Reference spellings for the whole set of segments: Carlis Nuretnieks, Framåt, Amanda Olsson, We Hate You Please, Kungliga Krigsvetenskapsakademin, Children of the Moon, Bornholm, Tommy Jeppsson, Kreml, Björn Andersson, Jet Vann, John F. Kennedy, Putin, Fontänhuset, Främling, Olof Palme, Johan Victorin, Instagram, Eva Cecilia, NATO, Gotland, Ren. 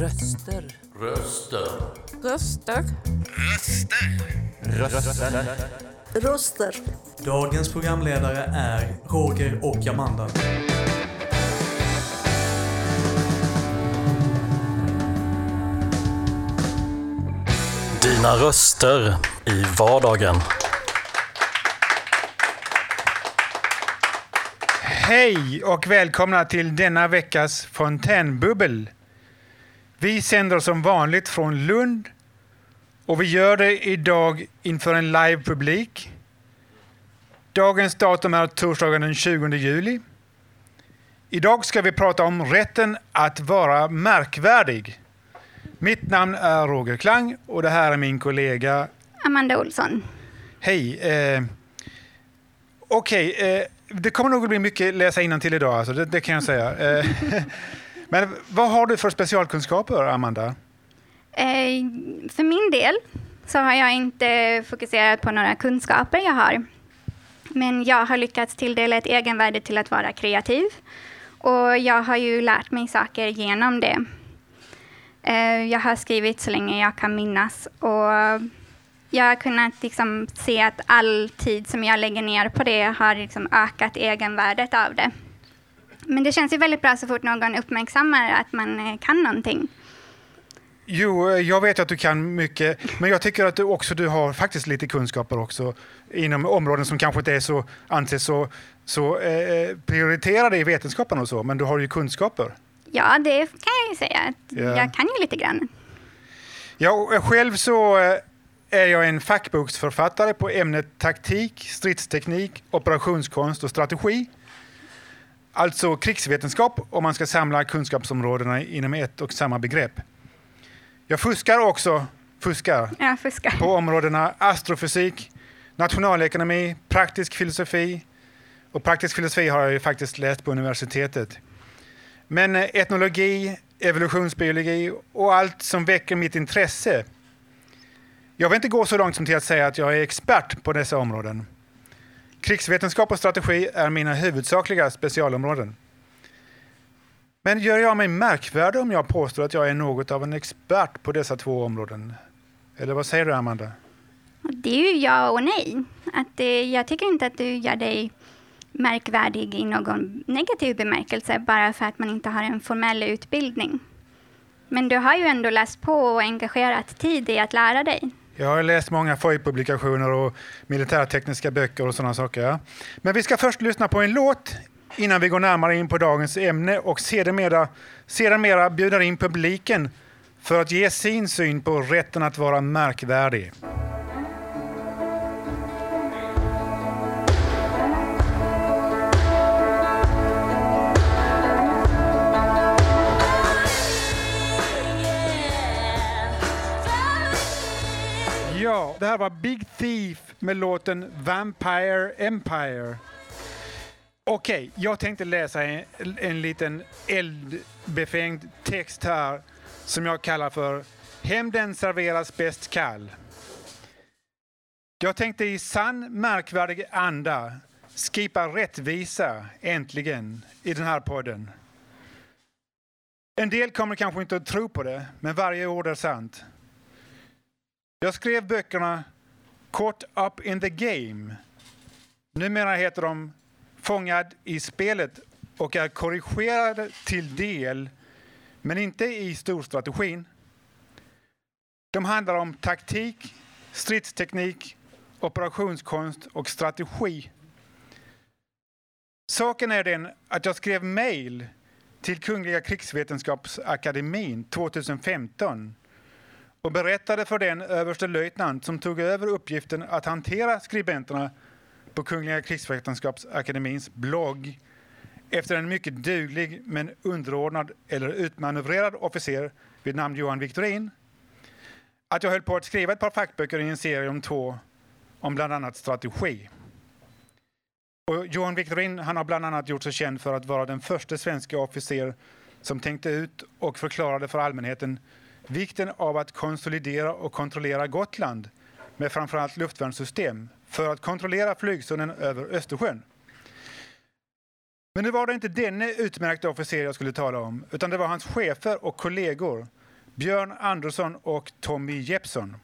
Röster. Röster. Röster. Röster. Röster. Röster. Dagens programledare är Roger och Amanda. Dina röster i vardagen. Hej och välkomna till denna veckas Fontänbubbel. Vi sänder som vanligt från Lund och vi gör det idag inför en live-publik. Dagens datum är torsdagen den 20 juli. Idag ska vi prata om rätten att vara märkvärdig. Mitt namn är Roger Klang och det här är min kollega Amanda Olsson. Hej. Okej, det kommer nog att bli mycket läsa innantill idag, alltså, det kan jag säga. Men vad har du för specialkunskaper, Amanda? För min del så har jag inte fokuserat på några kunskaper jag har. Men jag har lyckats tilldela ett egenvärde till att vara kreativ. Och jag har ju lärt mig saker genom det. Jag har skrivit så länge jag kan minnas. Och jag har kunnat liksom se att all tid som jag lägger ner på det har liksom ökat egenvärdet av det. Men det känns ju väldigt bra så fort någon uppmärksammar att man kan någonting. Jo, jag vet att du kan mycket. Men jag tycker att du har faktiskt lite kunskaper också inom områden som kanske inte är så anses så prioriterade i vetenskapen och så. Men du har ju kunskaper. Ja, det kan jag ju säga. Yeah. Jag kan ju lite grann. Ja, själv så är jag en fackboksförfattare på ämnet taktik, stridsteknik, operationskonst och strategi. Alltså krigsvetenskap om man ska samla kunskapsområdena inom ett och samma begrepp. Jag fuskar på områdena astrofysik, nationalekonomi, praktisk filosofi. Och praktisk filosofi har jag ju faktiskt läst på universitetet. Men etnologi, evolutionsbiologi och allt som väcker mitt intresse. Jag vill inte gå så långt som till att säga att jag är expert på dessa områden. Krigsvetenskap och strategi är mina huvudsakliga specialområden. Men gör jag mig märkvärdig om jag påstår att jag är något av en expert på dessa två områden? Eller vad säger du, Amanda? Det är ju ja och nej. Jag tycker inte att du gör dig märkvärdig i någon negativ bemärkelse bara för att man inte har en formell utbildning. Men du har ju ändå läst på och engagerat tid i att lära dig. Jag har läst många FOI-publikationer och militärtekniska böcker och sådana saker. Ja. Men vi ska först lyssna på en låt innan vi går närmare in på dagens ämne och sedan mera bjuder in publiken för att ge sin syn på rätten att vara märkvärdig. Ja, det här var Big Thief med låten Vampire Empire. Okej, jag tänkte läsa en liten eldbefängd text här som jag kallar för Hämnden serveras bäst kall. Jag tänkte i sann märkvärdig anda skipa rättvisa äntligen i den här podden. En del kommer kanske inte att tro på det, men varje ord är sant. Jag skrev böckerna Caught Up in the Game. Numera heter de Fångad i spelet och är korrigerade till del, men inte i storstrategin. De handlar om taktik, stridsteknik, operationskonst och strategi. Saken är den att jag skrev mejl till Kungliga Krigsvetenskapsakademin 2015- och berättade för den överstelöjtnant som tog över uppgiften att hantera skribenterna på Kungliga Krigsvetenskapsakademins blogg efter en mycket duglig men underordnad eller utmanövrerad officer vid namn Johan Victorin att jag höll på att skriva ett par fackböcker i en serie om två om bland annat strategi. Och Johan Victorin, han har bland annat gjort sig känd för att vara den första svenska officer som tänkte ut och förklarade för allmänheten vikten av att konsolidera och kontrollera Gotland med framförallt luftvärnssystem för att kontrollera flygzonen över Östersjön. Men nu var det inte denne utmärkta officer jag skulle tala om, utan det var hans chefer och kollegor Björn Andersson och Tommy Jeppsson.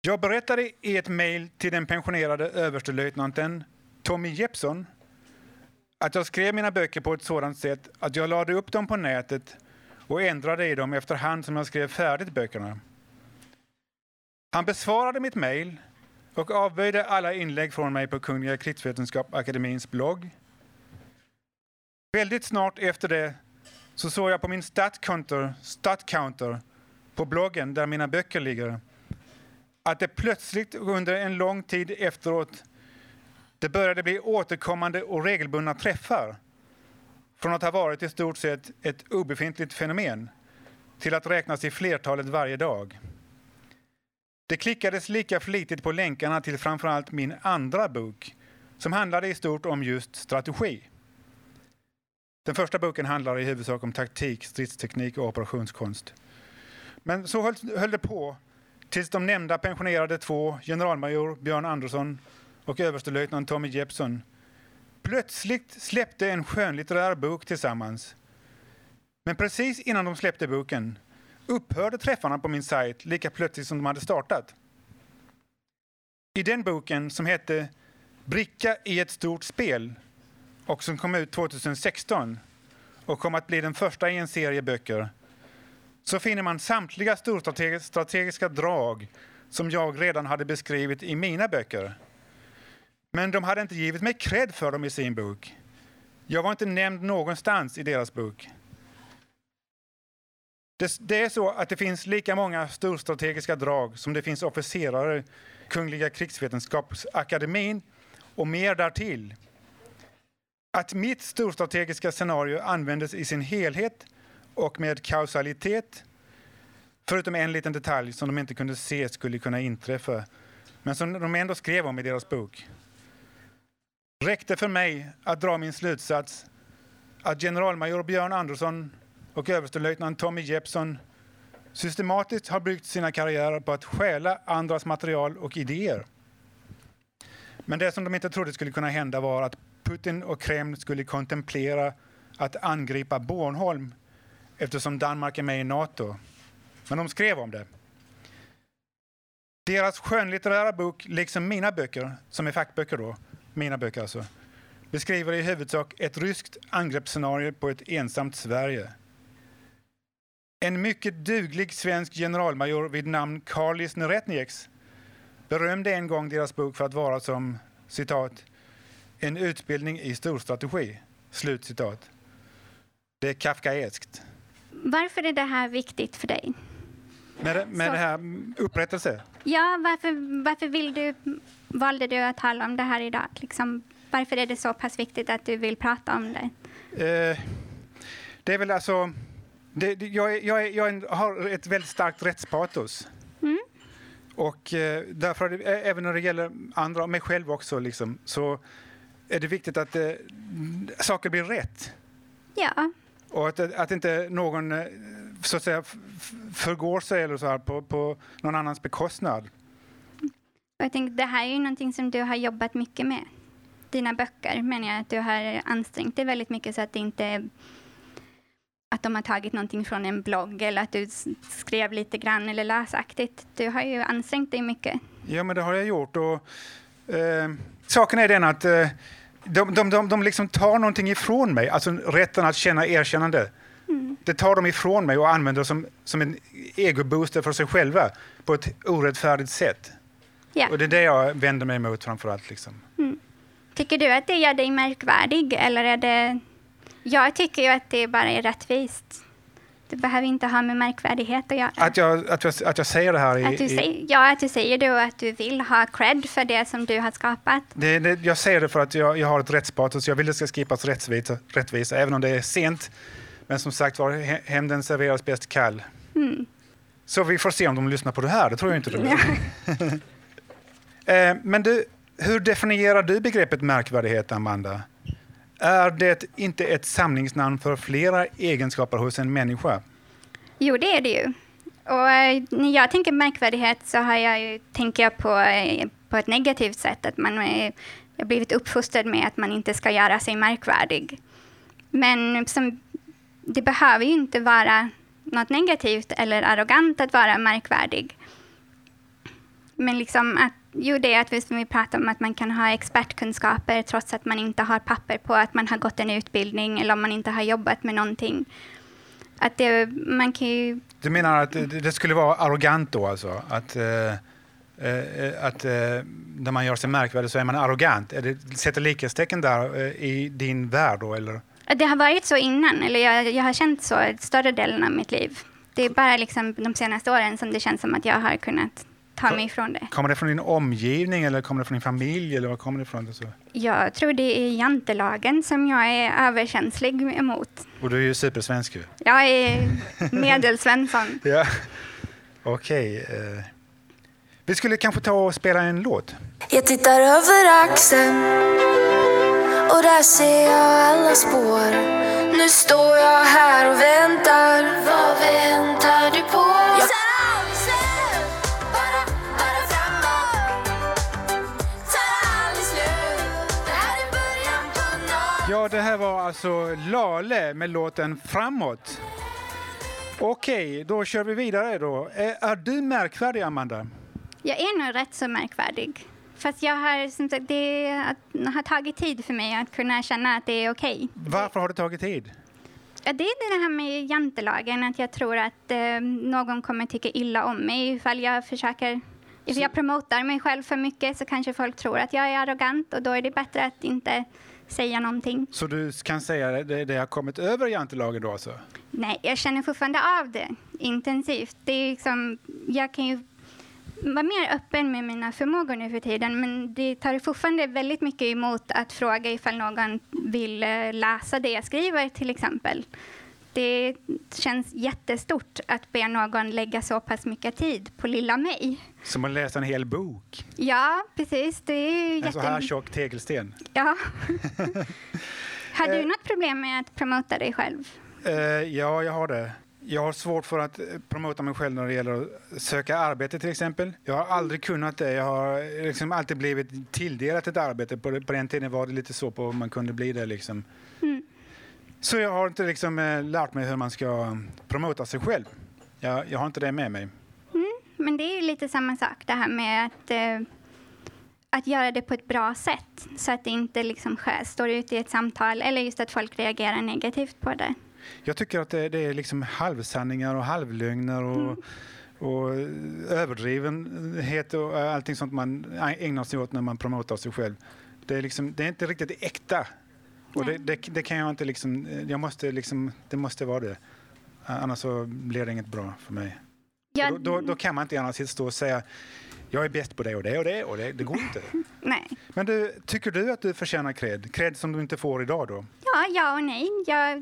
Jag berättade i ett mejl till den pensionerade överstelöjtnanten Tommy Jeppsson att jag skrev mina böcker på ett sådant sätt att jag lade upp dem på nätet och ändrade i dem efterhand som jag skrev färdigt böckerna. Han besvarade mitt mejl och avböjde alla inlägg från mig på Kungliga Krigsvetenskapsakademins blogg. Väldigt snart efter det så såg jag på min stat counter på bloggen där mina böcker ligger att det plötsligt under en lång tid efteråt det började bli återkommande och regelbundna träffar från att ha varit i stort sett ett obefintligt fenomen till att räknas i flertalet varje dag. Det klickades lika flitigt på länkarna till framförallt min andra bok som handlade i stort om just strategi. Den första boken handlar i huvudsak om taktik, stridsteknik och operationskonst. Men så höll det på tills de nämnda pensionerade två, generalmajor Björn Andersson och överstelöjtnant Tommy Jeppsson, plötsligt släppte en skönlitterär bok tillsammans. Men precis innan de släppte boken upphörde träffarna på min sajt lika plötsligt som de hade startat. I den boken som hette Bricka i ett stort spel och som kom ut 2016 och kom att bli den första i en serie böcker, så finner man samtliga storstrategiska drag som jag redan hade beskrivit i mina böcker. Men de hade inte givit mig cred för dem i sin bok. Jag var inte nämnd någonstans i deras bok. Det är så att det finns lika många storstrategiska drag som det finns officerare i Kungliga Krigsvetenskapsakademin och mer därtill. Att mitt storstrategiska scenario användes i sin helhet och med kausalitet, förutom en liten detalj som de inte kunde se skulle kunna inträffa, men som de ändå skrev om i deras bok, räckte för mig att dra min slutsats att generalmajor Björn Andersson och överstelöjtnant Tommy Jeppsson systematiskt har byggt sina karriärer på att stjäla andras material och idéer. Men det som de inte trodde skulle kunna hända var att Putin och Kreml skulle kontemplera att angripa Bornholm eftersom Danmark är med i NATO. Men de skrev om det. Deras skönlitterära bok, liksom mina böcker, som är fackböcker då, mina böcker alltså, beskriver i huvudsak ett ryskt angreppsscenario på ett ensamt Sverige. En mycket duglig svensk generalmajor vid namn Carlis Nuretnieks berömde en gång deras bok för att vara som, citat, en utbildning i storstrategi, slutcitat. Det är kafkaeskt. Varför är det här viktigt för dig? Med det här upprättelse? Ja, valde du att tala om det här idag? Liksom, varför är det så pass viktigt att du vill prata om det? Det är väl alltså... Jag har ett väldigt starkt rättspatos. Mm. Och därför, även när det gäller andra, mig själv också, liksom, så är det viktigt att saker blir rätt. Ja. Och att inte någon så att säga förgår sig eller så här på någon annans bekostnad. Jag tänkte, det här är ju någonting som du har jobbat mycket med. Dina böcker, menar jag, att du har ansträngt dig väldigt mycket så att det inte... att de har tagit någonting från en blogg eller att du skrev lite grann eller läsaktigt. Du har ju ansträngt dig mycket. Ja, men det har jag gjort. Och, saken är den att de liksom tar någonting ifrån mig. Alltså rätten att känna erkännande. Mm. Det tar de ifrån mig och använder det som en egobooster för sig själva på ett orättfärdigt sätt. Ja. Och det är det jag vänder mig emot framförallt. Liksom. Mm. Tycker du att det gör dig märkvärdig eller är det... Jag tycker ju att det bara är rättvist. Det behöver inte ha med märkvärdighet att göra. Att jag säger det här i... att du säger det och att du vill ha cred för det som du har skapat. Jag säger det för att jag har ett rättspatos. Jag vill att det ska skipas rättvisa, även om det är sent. Men som sagt, hämnden serveras bäst kall. Mm. Så vi får se om de lyssnar på det här. Det tror jag inte. Men du, hur definierar du begreppet märkvärdighet, Amanda? Är det inte ett samlingsnamn för flera egenskaper hos en människa? Jo, det är det ju. Och när jag tänker märkvärdighet så tänker jag på ett negativt sätt. Att man har blivit uppfostrad med att man inte ska göra sig märkvärdig. Men som det behöver ju inte vara något negativt eller arrogant att vara märkvärdig. Men liksom att, jo, det är att vi pratar om att man kan ha expertkunskaper trots att man inte har papper på att man har gått en utbildning eller om man inte har jobbat med någonting. Att det, man kan ju... Du menar att det skulle vara arrogant då alltså? Att när man gör sig märkvärdig så är man arrogant. Är det, sätter likhetstecken där i din värld då eller? Det har varit så innan, eller jag har känt så större delen av mitt liv. Det är bara liksom de senaste åren som det känns som att jag har kunnat ta mig ifrån det. Kommer det från din omgivning eller kommer det från din familj eller vad kommer det från? Jag tror det är jantelagen som jag är överkänslig emot. Och du är ju supersvensk ju. Jag är medelsvensson. Ja. Okej. Vi skulle kanske ta och spela en låt. Jag tittar över axeln. Och där ser jag alla spår. Nu står jag här och väntar. Vad väntar du på? Bara framåt. Det här är början på något. Ja, det här var alltså Lale med låten Framåt. Okej, då kör vi vidare då. Är du märkvärdig, Amanda? Jag är nog rätt så märkvärdig. Fast jag har, som sagt, det har tagit tid för mig att kunna känna att det är okej. Varför har det tagit tid? Ja, det är det här med jantelagen. Att jag tror att någon kommer tycka illa om mig ifall jag försöker... Om jag promotar mig själv för mycket så kanske folk tror att jag är arrogant. Och då är det bättre att inte säga någonting. Så du kan säga att det har kommit över jantelagen då alltså? Nej, jag känner fortfarande av det intensivt. Det är liksom, jag kan ju... var mer öppen med mina förmågor nu för tiden, men det tar fortfarande väldigt mycket emot att fråga ifall någon vill läsa det jag skriver till exempel. Det känns jättestort att be någon lägga så pass mycket tid på lilla mig. Som att läsa en hel bok. Ja, precis. Det är ju en så här tjock tegelsten. Ja. Har du något problem med att promota dig själv? Ja, jag har det. Jag har svårt för att promota mig själv när det gäller att söka arbete till exempel. Jag har aldrig kunnat det. Jag har liksom alltid blivit tilldelat ett arbete. På den tiden var det lite så på om man kunde bli det liksom. Mm. Så jag har inte liksom lärt mig hur man ska promota sig själv. Jag har inte det med mig. Mm, men det är ju lite samma sak det här med att göra det på ett bra sätt. Så att det inte liksom står ut i ett samtal eller just att folk reagerar negativt på det. Jag tycker att det är liksom halvsanningar och halvlögner och överdrivenhet och allting sånt man ägnar sig åt när man promotar sig själv. Det är liksom, det är inte riktigt äkta. Och det kan jag inte liksom, det måste vara det. Annars så blir det inget bra för mig. Då kan man inte gärna stå och säga jag är bäst på det och det och det och det. Det går inte. Nej. Men du, tycker du att du förtjänar cred? Cred som du inte får idag då? Ja och nej.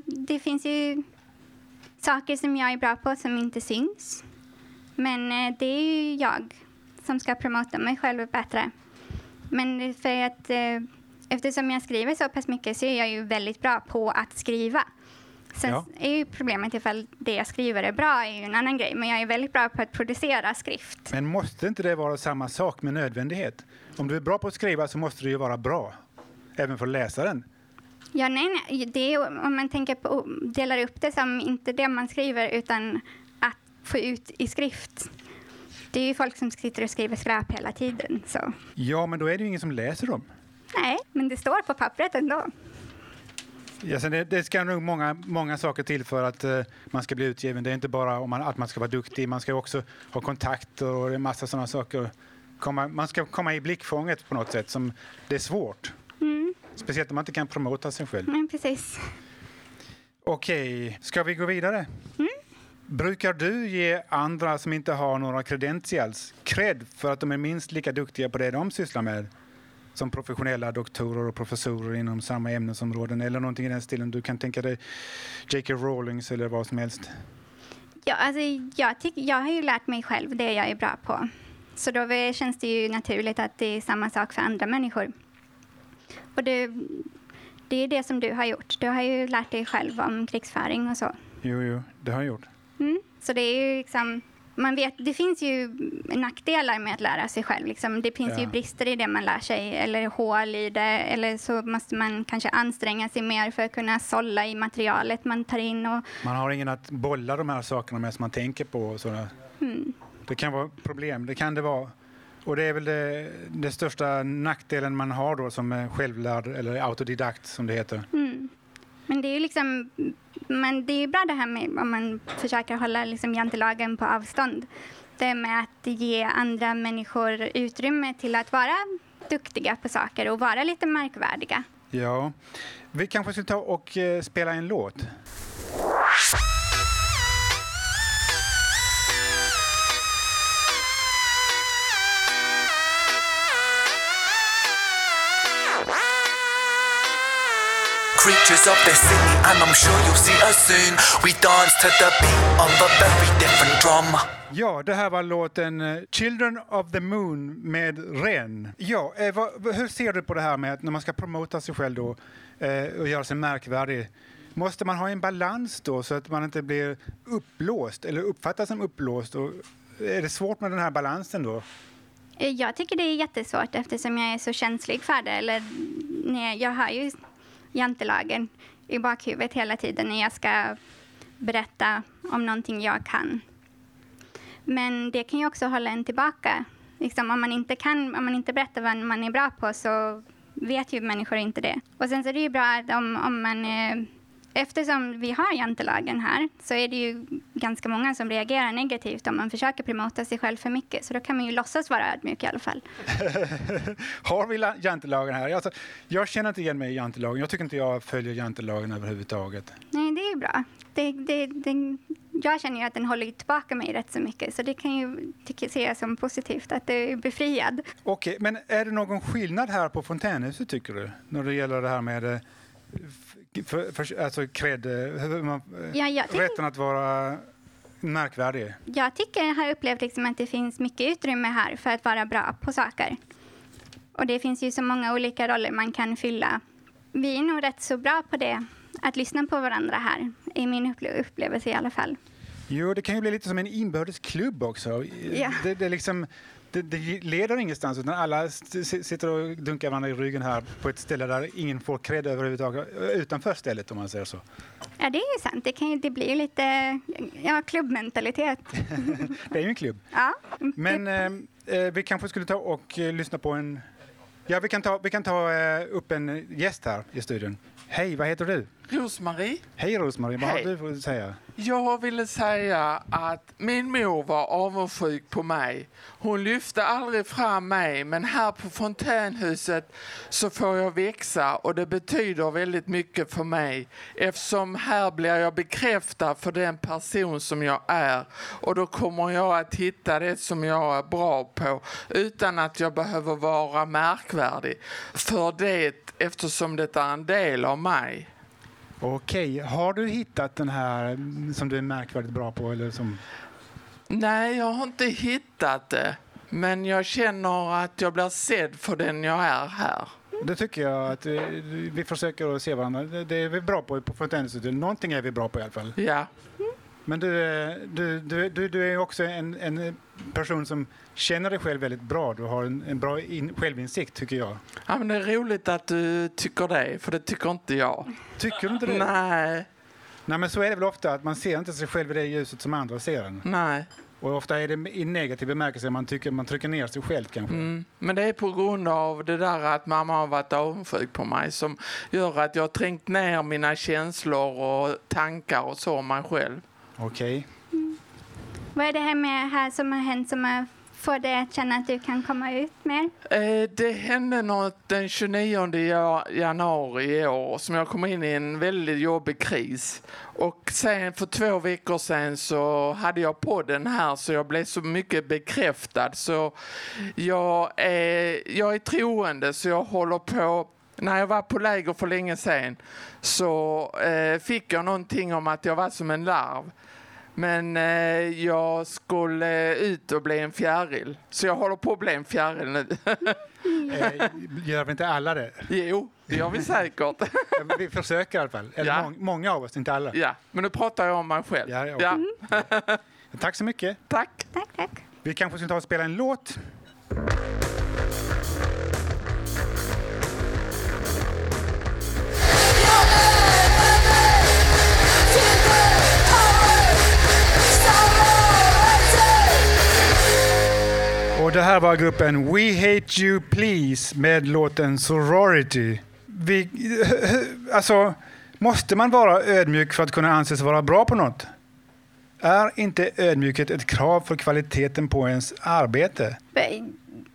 Det finns ju saker som jag är bra på som inte syns. Men det är ju jag som ska promota mig själv bättre. Men för att eftersom jag skriver så pass mycket så är jag ju väldigt bra på att skriva. Sen är ju problemet ifall det jag skriver är bra är ju en annan grej. Men jag är väldigt bra på att producera skrift. Men måste inte det vara samma sak med nödvändighet? Om du är bra på att skriva så måste det ju vara bra. Även för läsaren. Ja, nej. Det är, om man tänker på, delar upp det som inte det man skriver utan att få ut i skrift. Det är ju folk som sitter och skriver skräp hela tiden. Så. Ja, men då är det ju ingen som läser dem. Nej, men det står på pappret ändå. Ja, sen det ska nog många saker till för att man ska bli utgiven. Det är inte bara att man ska vara duktig. Man ska också ha kontakter och en massa sådana saker. Man ska komma i blickfånget på något sätt. Som det är svårt. Mm. Speciellt om man inte kan promota sig själv. Men precis. Okej, ska vi gå vidare? Mm. Brukar du ge andra som inte har några credentials cred för att de är minst lika duktiga på det de sysslar med? Som professionella doktorer och professorer inom samma ämnesområden eller någonting i den stilen. Du kan tänka dig J.K. Rowling eller vad som helst. Ja, alltså jag har ju lärt mig själv det jag är bra på. Så då känns det ju naturligt att det är samma sak för andra människor. Och det är det som du har gjort. Du har ju lärt dig själv om krigsföring och så. Jo, det har jag gjort. Mm, så det är ju liksom... man vet, det finns ju nackdelar med att lära sig själv. Liksom. Det finns ju brister i det man lär sig, eller hål i det. Eller så måste man kanske anstränga sig mer för att kunna sålla i materialet man tar in. Och... man har ingen att bolla de här sakerna med som man tänker på. Och sådär. Mm. Det kan vara problem, det kan det vara. Och det är väl det största nackdelen man har då som självlärd eller autodidakt som det heter. Mm. Men det är ju liksom, men det är bra det här med om man försöker hålla liksom jantelagen på avstånd. Det med att ge andra människor utrymme till att vara duktiga på saker och vara lite märkvärdiga. Ja, vi kanske ska ta och spela en låt. Creatures of the sea, and I'm sure you'll see us soon. We dance to the beat of a very different drum. Ja, det här var låten Children of the Moon med Ren. Ja, Eva, hur ser du på det här med att när man ska promota sig själv då, och göra sig märkvärdig? Måste man ha en balans då så att man inte blir uppblåst eller uppfattas som uppblåst? Och är det svårt med den här balansen då? Jag tycker det är jättesvårt eftersom jag är så känslig för det. Eller, nej, jag har ju... jantelagen i bakhuvudet hela tiden när jag ska berätta om någonting jag kan. Men det kan ju också hålla en tillbaka. Liksom om man inte berättar vad man är bra på så vet ju människor inte det. Och sen så är det ju bra att om man... eftersom vi har jantelagen här så är det ju ganska många som reagerar negativt om man försöker promota sig själv för mycket. Så då kan man ju låtsas vara ödmjuk i alla fall. Har vi jantelagen här? Alltså, jag känner inte igen mig i jantelagen. Jag tycker inte jag följer jantelagen överhuvudtaget. Nej, det är ju bra. Jag känner ju att den håller tillbaka mig rätt så mycket. Så det kan ju se som positivt att det är befriad. Okej, men är det någon skillnad här på Fontänhuset tycker du? När det gäller det här med... rätten att vara märkvärdig. Jag tycker jag har upplevt liksom att det finns mycket utrymme här för att vara bra på saker. Och det finns ju så många olika roller man kan fylla. Vi är nog rätt så bra på det, att lyssna på varandra här, i min upplevelse i alla fall. Jo, det kan ju bli lite som en inbördesklubb också. Ja. Det är liksom... Det leder ingenstans utan alla sitter och dunkar varandra i ryggen här på ett ställe där ingen får cred överhuvudtaget utanför stället om man säger så. Ja, det är ju sant. Det blir ju lite klubbmentalitet. Det är ju en klubb. Ja. Men vi kanske skulle ta och lyssna på en... Ja, vi kan ta upp en gäst här i studion. Hej, vad heter du? Rosmarie. Hej Rosmarie, vad har du för att säga? Jag ville säga att min mor var avundsjuk på mig. Hon lyfte aldrig fram mig, men här på Fontänhuset så får jag växa och det betyder väldigt mycket för mig. Eftersom här blir jag bekräftad för den person som jag är och då kommer jag att hitta det som jag är bra på utan att jag behöver vara märkvärdig för det eftersom det är en del av mig. Okej, har du hittat den här som du är märkvärdigt bra på? Eller som... Nej, jag har inte hittat det. Men jag känner att jag blir sedd för den jag är här. Det tycker jag att vi försöker att se varandra. Det är vi bra på Fontänhuset. Någonting är vi bra på i alla fall. Ja. Men du är också en person som känner dig själv väldigt bra. Du har en bra självinsikt tycker jag. Ja, men det är roligt att du tycker det, för det tycker inte jag. Tycker du inte det? Nej. Nej, men så är det väl ofta att man ser inte sig själv i det ljuset som andra ser den. Nej. Och ofta är det i negativ bemärkelse man trycker ner sig själv kanske. Mm. Men det är på grund av det där att mamma har varit avundsjuk på mig som gör att jag har trängt ner mina känslor och tankar och så om mig själv. Okej. Mm. Vad är det här med här som har hänt som får dig att känna att du kan komma ut mer? Det hände något den 29 januari i år som jag kom in i en väldigt jobbig kris. Och sen för 2 veckor sen så hade jag podden här så jag blev så mycket bekräftad. Så jag är troende så jag håller på... När jag var på läger för länge sedan så fick jag någonting om att jag var som en larv. Men jag skulle ut och bli en fjäril. Så jag håller på att bli en fjäril nu. Gör vi inte alla det? Jo, det gör vi säkert. Vi försöker i alla fall. Eller många av oss, inte alla. Ja, men nu pratar jag om mig själv. Ja. Tack så mycket. Tack. Tack, tack. Vi kanske ska ta och spela en låt. Och det här var gruppen We Hate You Please med låten Sorority. Måste man vara ödmjuk för att kunna anses vara bra på något? Är inte ödmjukhet ett krav för kvaliteten på ens arbete?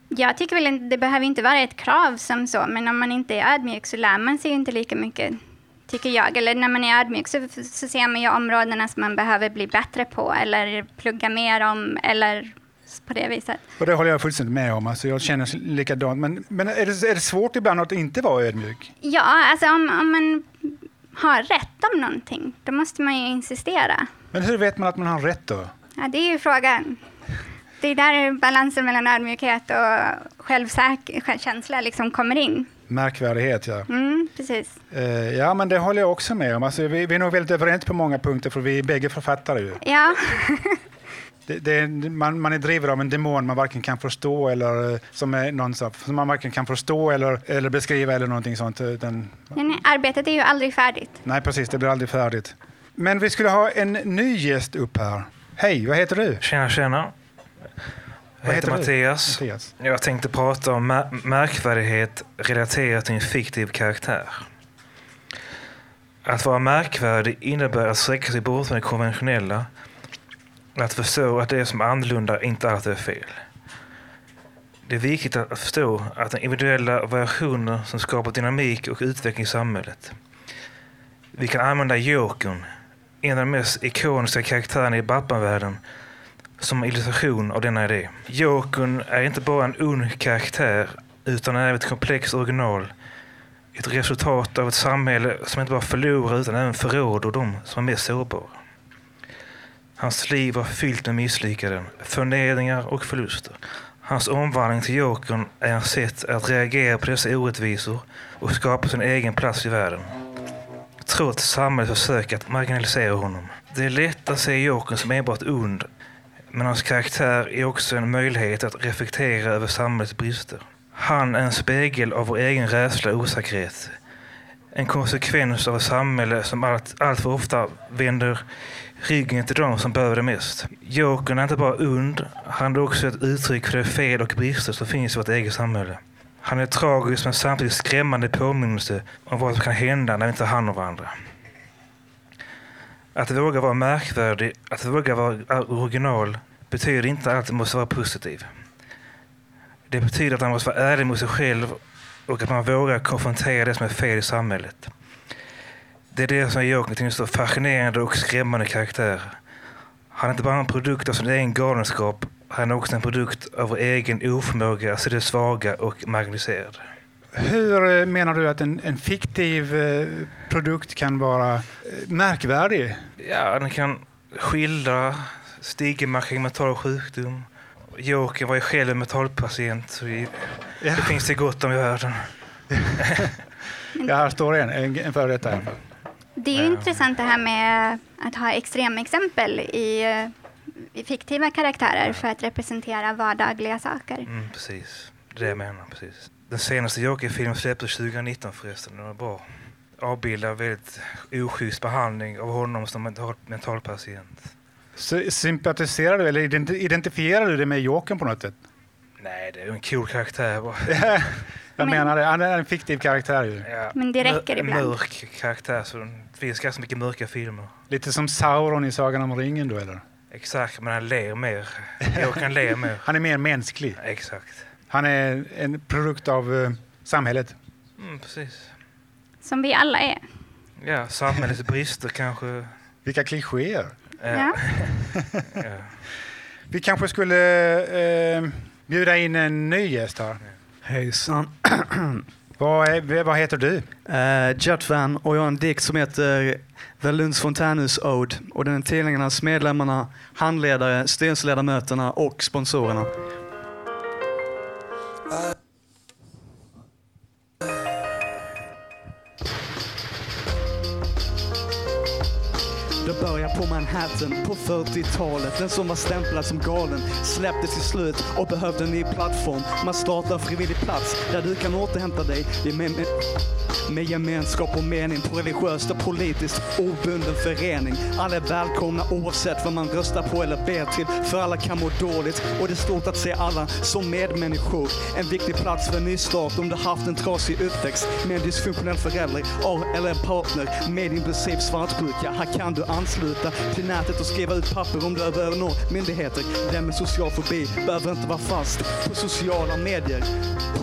Jag tycker väl att det behöver inte vara ett krav som så. Men om man inte är ödmjuk så lär man sig inte lika mycket, tycker jag. Eller när man är ödmjuk så ser man ju områdena som man behöver bli bättre på. Eller plugga mer om, eller på det viset. Och det håller jag fullständigt med om. Alltså jag känner likadant. Men är det svårt ibland att inte vara ödmjuk? Ja, om man har rätt om någonting, då måste man ju insistera. Men hur vet man att man har rätt då? Ja, det är ju frågan. Det är där balansen mellan ödmjukhet och självkänsla liksom kommer in. Märkvärdighet, ja. Mm, precis. Ja, men det håller jag också med om. Alltså, vi är nog väldigt överens på många punkter, för vi är bägge författare ju. Ja. Man är driven av en demon man varken kan förstå eller som man varken kan förstå eller beskriva eller någonting sånt. Nej, arbetet är ju aldrig färdigt. Nej, precis, det blir aldrig färdigt. Men vi skulle ha en ny gäst upp här. Hej, vad heter du? Tjena. Jag heter Mattias. Jag tänkte prata om märkvärdighet relaterat till en fiktiv karaktär. Att vara märkvärdig innebär att sträcka sig bort från det konventionella. Att förstå att det som är annorlunda inte alltid är fel. Det är viktigt att förstå att den individuella variationer som skapar dynamik och utveckling i samhället. Vi kan använda Jokern, en av de mest ikoniska karaktärerna i Batman-världen, som illustration av denna idé. Jokern är inte bara en unik karaktär utan även ett komplext original. Ett resultat av ett samhälle som inte bara förlorar utan även förråder de som är mest sårbara. Hans liv var fyllt med misslyckanden, förnedringar och förluster. Hans omvandling till Jokern är hans sätt att reagera på dessa orättvisor och skapa sin egen plats i världen. Trots samhällets försök att marginalisera honom. Det är lätt att se Jokern som enbart ond, men hans karaktär är också en möjlighet att reflektera över samhällets brister. Han är en spegel av vår egen rädsla och osäkerhet. En konsekvens av ett samhälle som allt för ofta vänder ryggen till de som behöver det mest. Jokern är inte bara ond, han är också ett uttryck för de fel och brister som finns i vårt eget samhälle. Han är tragisk men samtidigt skrämmande påminnelse om vad som kan hända när vi inte tar hand om varandra. Att våga vara märkvärdig, att våga vara original betyder inte att man måste vara positiv. Det betyder att man måste vara ärlig mot sig själv och att man vågar konfrontera det som är fel i samhället. Det är det som gör Jokern till en så fascinerande och skrämmande karaktär. Han är inte bara en produkt av sin egen galenskap, han är också en produkt av vår egen oförmåga, alltså det svaga och marginaliserade. Hur menar du att en fiktiv produkt kan vara märkvärdig? Ja, den kan skildra stigma kring mental sjukdom. Jokern var ju själv en mentalpatient, så det finns det gott om i världen. Ja, här står en företrädare. Det är ju intressant det här med att ha extremexempel i fiktiva karaktärer för att representera vardagliga saker. Mm, precis. Det jag menar, precis. Den senaste Joker-filmen släpptes 2019 förresten. Den var bra. Avbildar väldigt oschysst behandling av honom som mentalpatient. Så sympatiserar du eller identifierar du det med Jokern på något sätt? Nej, det är en cool karaktär bara. Jag menar det. Han är en fiktiv karaktär ju. Ja. Men det räcker ibland. Mörk karaktär, så det finns ganska mycket mörka filmer. Lite som Sauron i Sagan om ringen då, eller? Exakt, men han ler mer. Jokern ler mer. Han är mer mänsklig. Exakt. Han är en produkt av samhället. Mm, precis. Som vi alla är. Ja, samhällets brister kanske. Vilka klichéer. Ja. Ja. Vi kanske skulle bjuda in en ny gäst här. Hejsan. Vad heter du? Jet Vann, och jag har en dikt som heter The Lunds Fontanus Ode. Och den är tidningarnas medlemmarna, handledare, styrelseledamöterna och sponsorerna. Det börjar på Manhattan på 40-talet. Den som var stämplad som galen släpptes i slut och behövde en ny plattform. Man startar frivillig plats där du kan återhämta dig med gemenskap och mening på religiöst och politiskt obunden förening. Alla är välkomna oavsett vad man röstar på eller ber till, för alla kan må dåligt och det är stort att se alla som medmänniskor. En viktig plats för en ny start om du haft en trasig uppväxt med en dysfunktionell förälder eller en partner med impulsiv svartsjuka. Här kan du ansluta till nätet och skriva ut papper om du behöver nå myndigheter. Den med social fobi behöver inte vara fast på sociala medier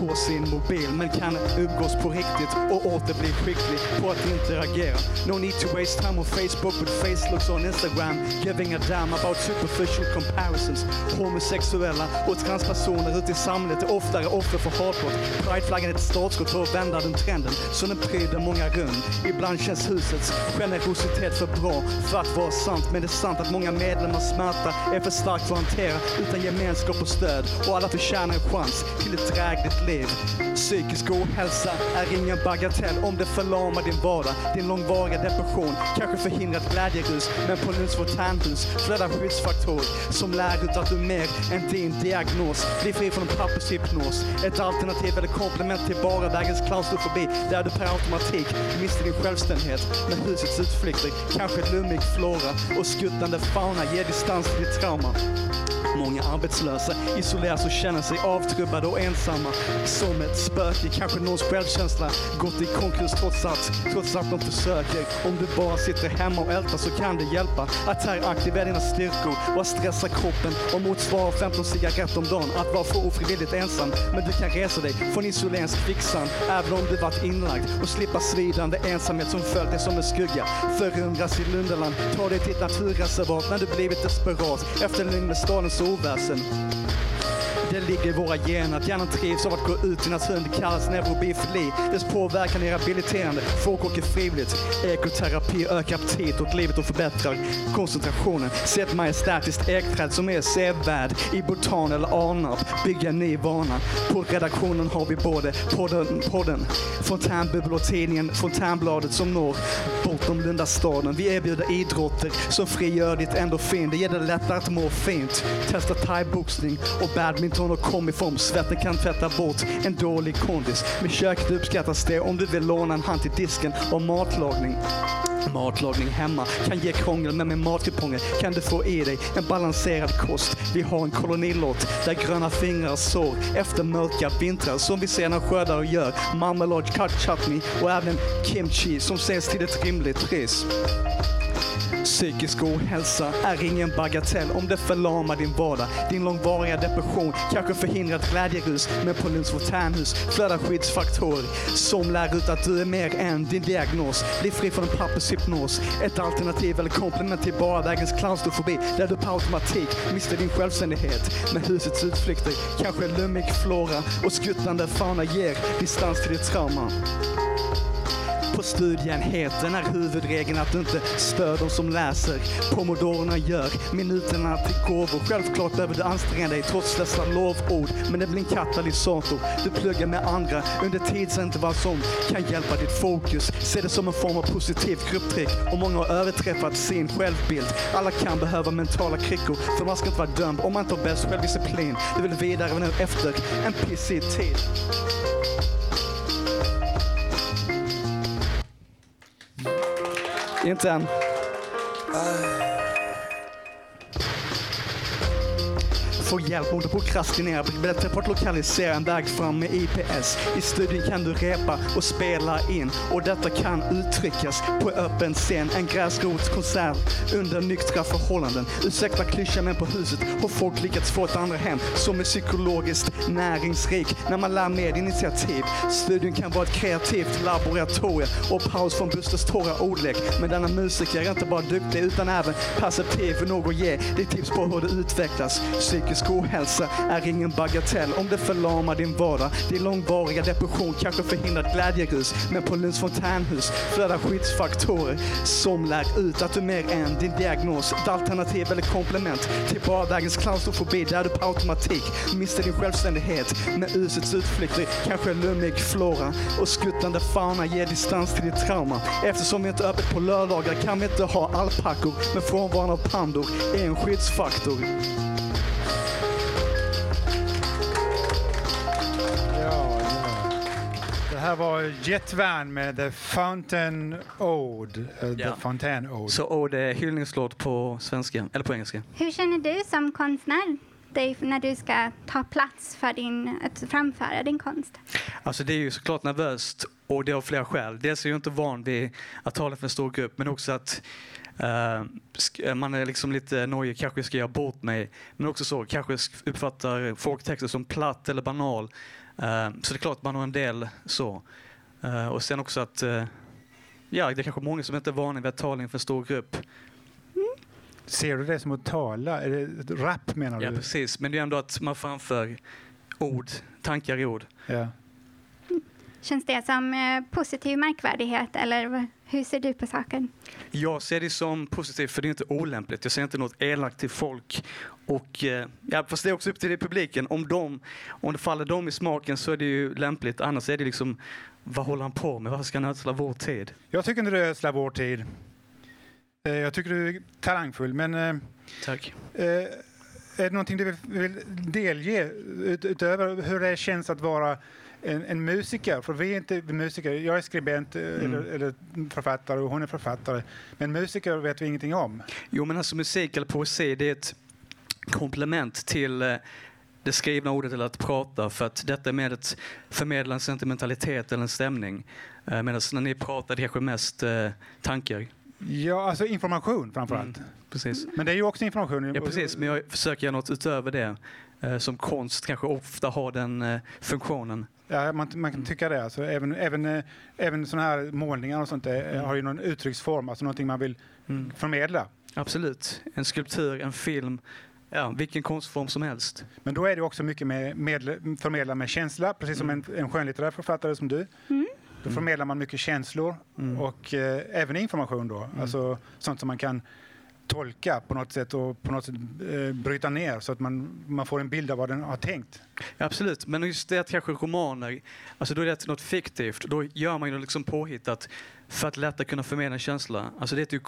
på sin mobil, men kan umgås på riktigt och åter bli skicklig på att interagera. No need to waste time on Facebook with facelooks on Instagram, giving a damn about superficial comparisons. Homosexuella och transpersoner ute i samhället är oftare offer för hatbrott. Prideflaggan är ett startskott för att vända den trenden, så den pryder många rum. Ibland känns husets generositet för bra för att vara sant, men det är sant att många medlemmars smärta är för starkt för att hantera utan gemenskap och stöd, och alla förtjänar en chans till ett drägligt liv. Psykisk ohälsa är ingen bagatell om det förlamar din vardag. Din långvariga depression kanske förhindrat glädjerus, men på Lunds Fontanhus flödar skyddsfaktorer som lär ut att du mer än din diagnos blir fri från en pappershypnos. Ett alternativ eller komplement till bara dagens klaustrofobi där du per automatik mister din självständighet. Men husets utflykter, kanske lummig flora och skuttande fauna ger distans till ditt trauma. Många arbetslösa isoleras och känner sig avtrubbade och ensamma. Som ett spöke, kanske någons självkänsla gått i konkurs trots att de försöker. Om du bara sitter hemma och ältar så kan det hjälpa att här aktivera dina styrkor och att stressa kroppen och motsvara 15 cigaretter om dagen. Att vara för ofrivilligt ensam, men du kan resa dig från isolens kvicksand även om du varit inlagd och slippa svidande ensamhet som följt dig som en skugga. Förundras i Lunderland, ta dig till ett naturreservat när du blivit desperat efter en lugn med stadens oväsen. Det ligger i våra gener att hjärnan trivs av att gå ut i naturen. Det kallas neurobifili. Dess påverkan är rehabiliterande. Folk åker frivilligt. Ekoterapi ökar aptit åt livet och förbättrar koncentrationen. Se ett majestätiskt ekträd som är sevärd i Botan eller Arnarp. Bygga en ny vana. På redaktionen har vi både podden Fontänbubbel och tidningen Fontänbladet som når bortom Lundastaden. Vi erbjuder idrotter som frigör ditt endorfin. Det ger dig lättare att må fint. Testa thaiboxning och badminton och kom i form. Svetten kan tvätta bort en dålig kondis. Med köket uppskattas det om du vill låna en hand till disken och matlagning. Matlagning hemma kan ge krångel, men med matkuponger kan du få i dig en balanserad kost. Vi har en kolonilott där gröna fingrar sår efter mörka vintrar som vi sedan skördar och gör marmelade, cut chutney och även kimchi som säljs till ett rimligt pris. Psykisk ohälsa är ingen bagatell om det förlamar din vardag. Din långvariga depression kanske förhindrat glädjerus, men på Lunds Fontanhus flödar skyddsfaktorer som lär ut att du är mer än din diagnos. Bli fri från en pappershypnos. Ett alternativ eller komplement till bara vägens klaustrofobi där du på automatik mister din självständighet. Men husets utflykter, kanske lummig flora och skuttande fauna ger distans till ditt trauma. På studieenheten är huvudregeln att du inte stör dem som läser. Pomodorerna gör minuterna till gåvor. Självklart behöver du anstränga dig trots dessa lovord, men det blir en katalysator. Du pluggar med andra under tidsintervall som kan hjälpa ditt fokus. Se det som en form av positivt grupptryck, och många har överträffat sin självbild. Alla kan behöva mentala kryckor, för man ska inte vara dömd om man inte har bäst självdisciplin. Du vill vidare nu efter en pissig tid. Inte än. Få hjälp om du prokrastinerar. Bättre på att lokalisera en väg fram med IPS. I studien kan du repa och spela in, och detta kan uttryckas på öppen scen. En gräsrotskonsert under nyktra förhållanden. Ursäkta klyschan, men på huset har folk lyckats få ett andra hem som är psykologiskt näringsrik när man lär med initiativ. Studien kan vara ett kreativt laboratorium och paus från Busters torra ordlek. Men denna musiker är inte bara duktig utan även perceptiv för något att ge dig tips på hur det utvecklas. Psykisk Psykisk ohälsa är ingen bagatell. Om det förlamar din vardag, din långvariga depression kanske förhindrat glädjegrus. Men på Lunds Fontänhus flödar skyddsfaktorer som lär ut att du mer än din diagnos, ett alternativ eller komplement till vardagens klaustrofobi, där du på automatik mister din självständighet. Med husets utflykter, kanske lummig flora och skuttande fauna ger distans till ditt trauma. Eftersom vi inte är öppet på lördagar kan vi inte ha alpackor, men frånvaron av pandor är en skyddsfaktor. Det här var Jet Vann med The Fountain Ode. The Fontän Ode. Så Ode är hyllningslåt på svenska, eller på engelska. Hur känner du som konstnär dig när du ska ta plats för att framföra din konst? Alltså det är ju såklart nervöst, och det har flera skäl. Dels är jag inte van vid att tala för en stor grupp, men också att man är liksom lite nojig, kanske ska jag bort mig. Men också så, kanske uppfattar folk texter som platt eller banal. Så det är klart man har en del så. Och sen också att det är kanske många som inte är vana vid att tala inför en stor grupp. Mm. Ser du det som att tala? Är det rap menar du? Ja, precis. Men det är ändå att man framför ord, tankar i ord. Ja. Känns det som positiv märkvärdighet, eller hur ser du på saken? Jag ser det som positivt, för det är inte olämpligt. Jag ser inte något elakt till folk. Och, fast det är också upp till det publiken. Om det faller dem i smaken så är det ju lämpligt. Annars är det liksom, vad håller han på med? Varför ska han ödsla vår tid? Jag tycker inte du ödslar vår tid. Jag tycker du är talangfull. Men, tack. Är det någonting du vill delge utöver hur det känns att vara en musiker? För vi är inte musiker. Jag är skribent eller författare, och hon är författare. Men musiker vet vi ingenting om. Jo, men alltså musik eller poesi, det är ett komplement till det skrivna ordet eller att prata. För att detta är med att förmedla en sentimentalitet eller en stämning. Medan när ni pratar, det kanske mest tankar. Ja, alltså information framförallt. Precis. Men det är ju också information. Ja, precis. Men jag försöker göra något utöver det. Som konst kanske ofta har den funktionen. Ja, man kan tycka det. Alltså, även sådana här målningar och sånt där, har ju någon uttrycksform. Alltså någonting man vill förmedla. Absolut. En skulptur, en film. Ja, vilken konstform som helst. Men då är det också mycket med förmedla med känsla. Precis som en skönlitterär författare som du. Mm. Då förmedlar man mycket känslor och även information då. Alltså sånt som man kan tolka på något sätt och på något sätt bryta ner så att man får en bild av vad den har tänkt. Ja, absolut, men just det att kanske romaner, alltså då är det något fiktivt, då gör man ju liksom påhittat för att lättare kunna förmedla en känsla. Alltså det är ju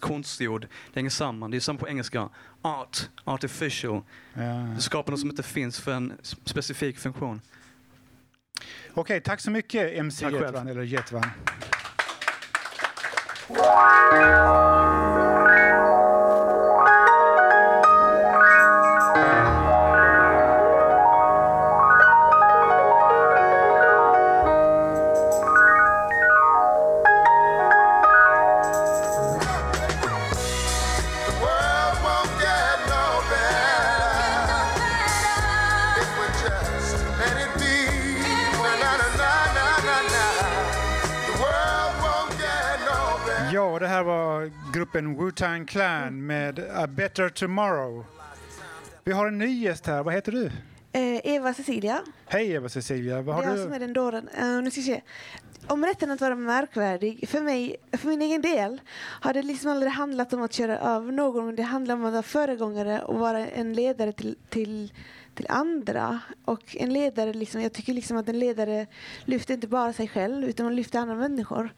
konstgjord, det hänger samman, det är samma på engelska, art, artificial. Det skapar något som inte finns för en specifik funktion. Okej, tack så mycket MC Jet Vann, eller Jet Vann. Gruppen Wu-Tang Clan med A Better Tomorrow. Vi har en ny gäst här. Vad heter du? Eva Cecilia. Hej Eva Cecilia. Vad har du? Det är jag som är den dåren. Nu ska vi se. Om rätten att vara märkvärdig, för min egen del, har det liksom aldrig handlat om att köra över någon. Men det handlar om att vara föregångare och vara en ledare till andra. Och en ledare, liksom, jag tycker liksom att en ledare lyfter inte bara sig själv utan man lyfter andra människor.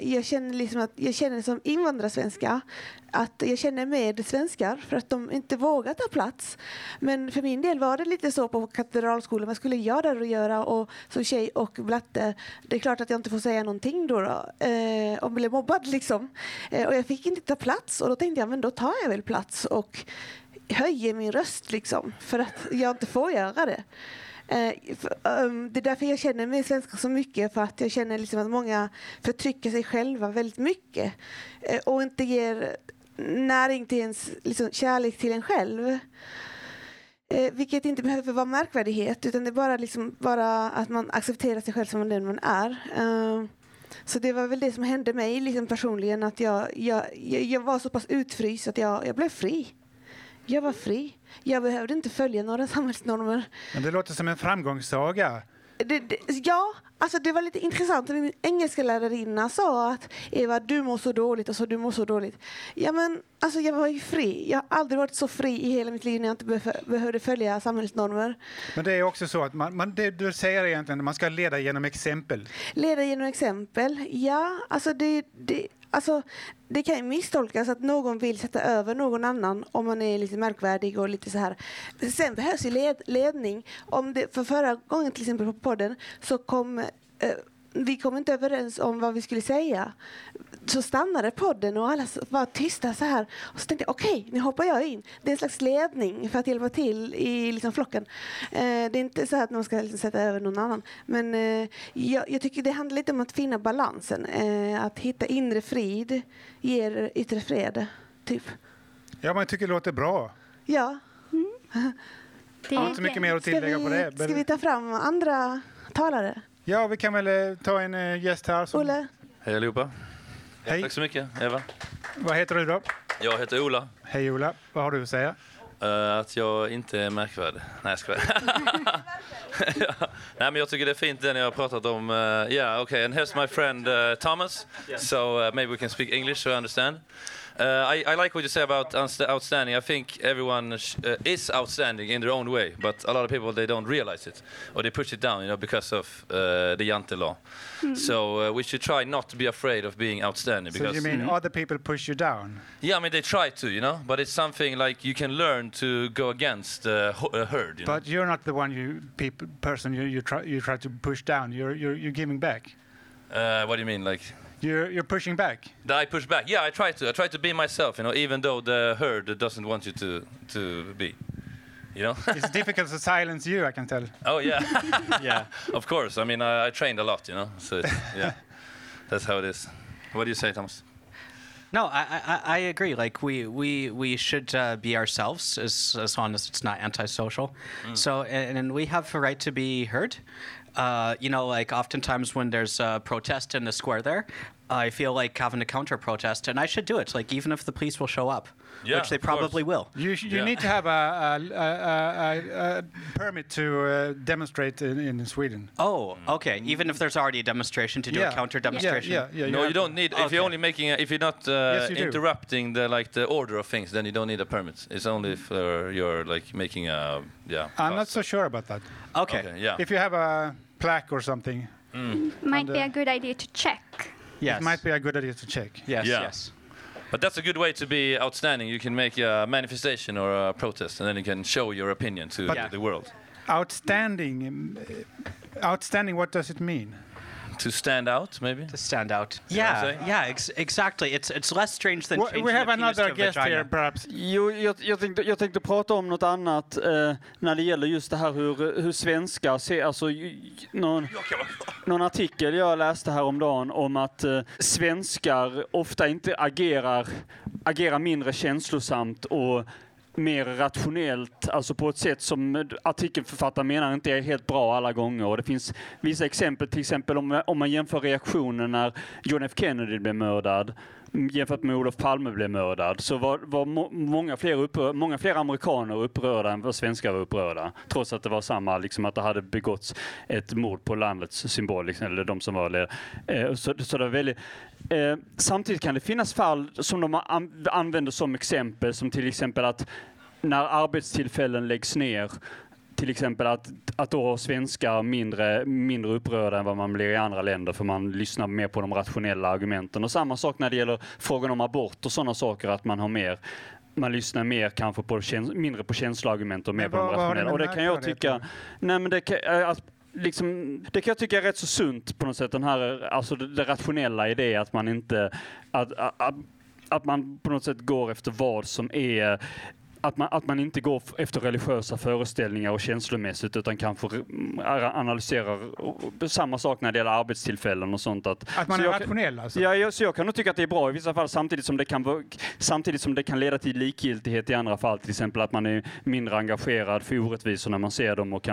Jag känner liksom att jag känner som invandrarsvenska att jag känner med svenskar för att de inte vågar ta plats. Men för min del var det lite så på katedralskolan. Man skulle göra och göra, och som tjej och blatte. Det är klart att jag inte får säga någonting då. Och blev mobbad liksom. Och jag fick inte ta plats, och då tänkte jag, men då tar jag väl plats och höjer min röst liksom, för att jag inte får göra det. Det är därför jag känner mig svenskar så mycket, för att jag känner liksom att många förtrycker sig själva väldigt mycket och inte ger näring till ens liksom, kärlek till en själv. Vilket inte behöver vara märkvärdighet, utan det är bara, liksom, bara att man accepterar sig själv som den man är. Så det var väl det som hände mig liksom personligen, att jag var så pass utfryst att jag blev fri. Jag var fri. Jag behövde inte följa några samhällsnormer. Men det låter som en framgångssaga. Ja, alltså det var lite intressant. Min engelska lärarinna sa att Eva, du mår så dåligt, alltså du mår så dåligt. Ja men, alltså jag var ju fri. Jag har aldrig varit så fri i hela mitt liv när jag inte behövde följa samhällsnormer. Men det är också så att det du säger egentligen att man ska leda genom exempel. Leda genom exempel, ja. Alltså det kan ju misstolkas att någon vill sätta över någon annan om man är lite märkvärdig och lite så här. Sen behövs ju ledning. Om det, för förra gången till exempel på podden så kom vi inte överens om vad vi skulle säga. Så stannade podden och alla var tysta så här. Och så tänkte jag, okej, nu hoppar jag in. Det är en slags ledning för att hjälpa till i liksom, flocken. Det är inte så här att man ska liksom, sätta över någon annan. Men jag tycker det handlar lite om att finna balansen. Att hitta inre frid ger yttre fred, typ. Ja, man tycker det låter bra. Ja. Mm. Jag har inte mycket mer att tillägga på det. Ska vi ta fram andra talare? Ja, vi kan väl ta en gäst här. Som... Olle. Hej allihopa. Hej. Tack så mycket, Eva. Vad heter du då? Jag heter Ola. Hej Ola, vad har du att säga? Att jag inte är märkvärd. Nej, jag skojar. Ja. Nej, men jag tycker det är fint det ni har pratat om. Yeah, okay, and here's my friend Thomas. So maybe we can speak English so I understand. I like what you say about outstanding. I think everyone is outstanding in their own way, but a lot of people, they don't realize it, or they push it down, you know, because of the Jante law. Mm-hmm. So we should try not to be afraid of being outstanding. Because you mean other people push you down? Yeah, I mean, they try to, you know, but it's something like you can learn to go against the herd. You but know? You're not the one you try to push down, you're giving back. What do you mean, like... You're pushing back. I push back. Yeah, I try to be myself, you know, even though the herd doesn't want you to be. You know? It's difficult to silence you, I can tell. Oh yeah. Yeah. Of course. I mean, I trained a lot, you know. So it's, yeah. That's how it is. What do you say, Thomas? No, I agree. Like we should be ourselves as long as it's not antisocial. Mm. So and we have a right to be heard. You know, like oftentimes when there's a protest in the square there, I feel like having a counter-protest, and I should do it, like even if the police will show up, yeah, which they probably will. You need to have a permit to demonstrate in Sweden. Oh, okay, even if there's already a demonstration to do a counter-demonstration? Yeah. No, you don't need, if you're only making, if you're not interrupting the order of things, then you don't need a permit. It's only if you're like making a, I'm not so sure about that. Okay, yeah. If you have a plaque or something. Mm. Might be a good idea to check. Yes. It might be a good idea to check. Yes. But that's a good way to be outstanding. You can make a manifestation or a protest, and then you can show your opinion to the world. Outstanding, what does it mean? To stand out, maybe? To stand out. Exactly. It's less strange than changing. We have another guest here, perhaps. Jag tänkte prata om något annat när det gäller just det här hur svenskar ser... Alltså, någon artikel jag läste häromdagen om att svenskar ofta inte agerar mindre känslosamt och mer rationellt, alltså på ett sätt som artikelförfattaren menar inte är helt bra alla gånger. Och det finns vissa exempel, till exempel om man jämför reaktionen när John F. Kennedy blev mördad jämfört med Olof Palme blev mördad, så var många fler amerikaner upprörda än vad svenskar var upprörda, trots att det var samma, liksom, att det hade begåtts ett mord på landets symbol, liksom, eller de som var så det var väldigt... Samtidigt kan det finnas fall som de använder som exempel, som till exempel att när arbetstillfällen läggs ner, till exempel att då har svenskar mindre upprörda än vad man blir i andra länder, för man lyssnar mer på de rationella argumenten. Och samma sak när det gäller frågan om abort och sådana saker, att man lyssnar mer kanske på mindre på känsloargument och mer på de rationella. Och det kan jag tycka... Nej, men det kan jag tycka är rätt så sunt på något sätt, den här, alltså det rationella i det, att man inte... Att man på något sätt går efter vad som är... Att man inte går efter religiösa föreställningar och känslomässigt, utan kanske analyserar samma sak när det gäller arbetstillfällen och sånt. Att man är rationell alltså? Ja, så jag kan nog tycka att det är bra i vissa fall, samtidigt som det kan leda till likgiltighet i andra fall. Till exempel att man är mindre engagerad för orättvisor när man ser dem, och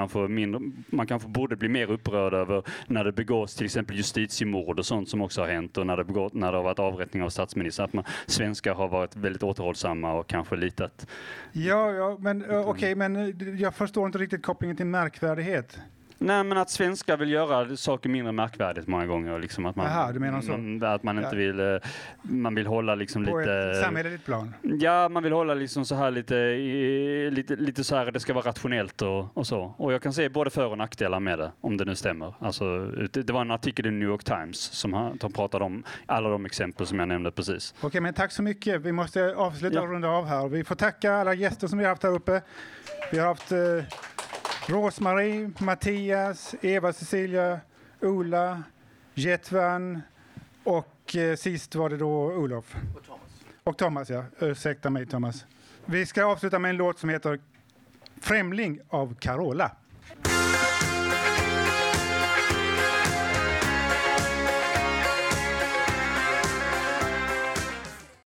man kanske borde bli mer upprörd över när det begås till exempel justitiemord och sånt som också har hänt, och när det har varit avrättning av statsministern. Att svenskar har varit väldigt återhållsamma och kanske litat Ja, men okej, men jag förstår inte riktigt kopplingen till märkvärdighet. Nej, men att svenskar vill göra saker mindre märkvärdigt många gånger, liksom att man, aha, du menar så? Att man inte vill, man vill hålla liksom på lite ett samhälleligt plan. Ja, man vill hålla liksom så här lite så här, det ska vara rationellt och så. Och jag kan se både för- och nackdelar med det, om det nu stämmer. Alltså, det var en artikel i New York Times som pratade om alla de exempel som jag nämnde precis. Okej, men tack så mycket. Vi måste avsluta och runda av här. Vi får tacka alla gäster som vi har haft här uppe. Vi har haft Rosmarie, Mattias, Eva Cecilia, Ola, Jet Vann och sist var det då Olof. Och Thomas. Och Thomas, ja. Ursäkta mig, Thomas. Vi ska avsluta med en låt som heter Främling av Carola.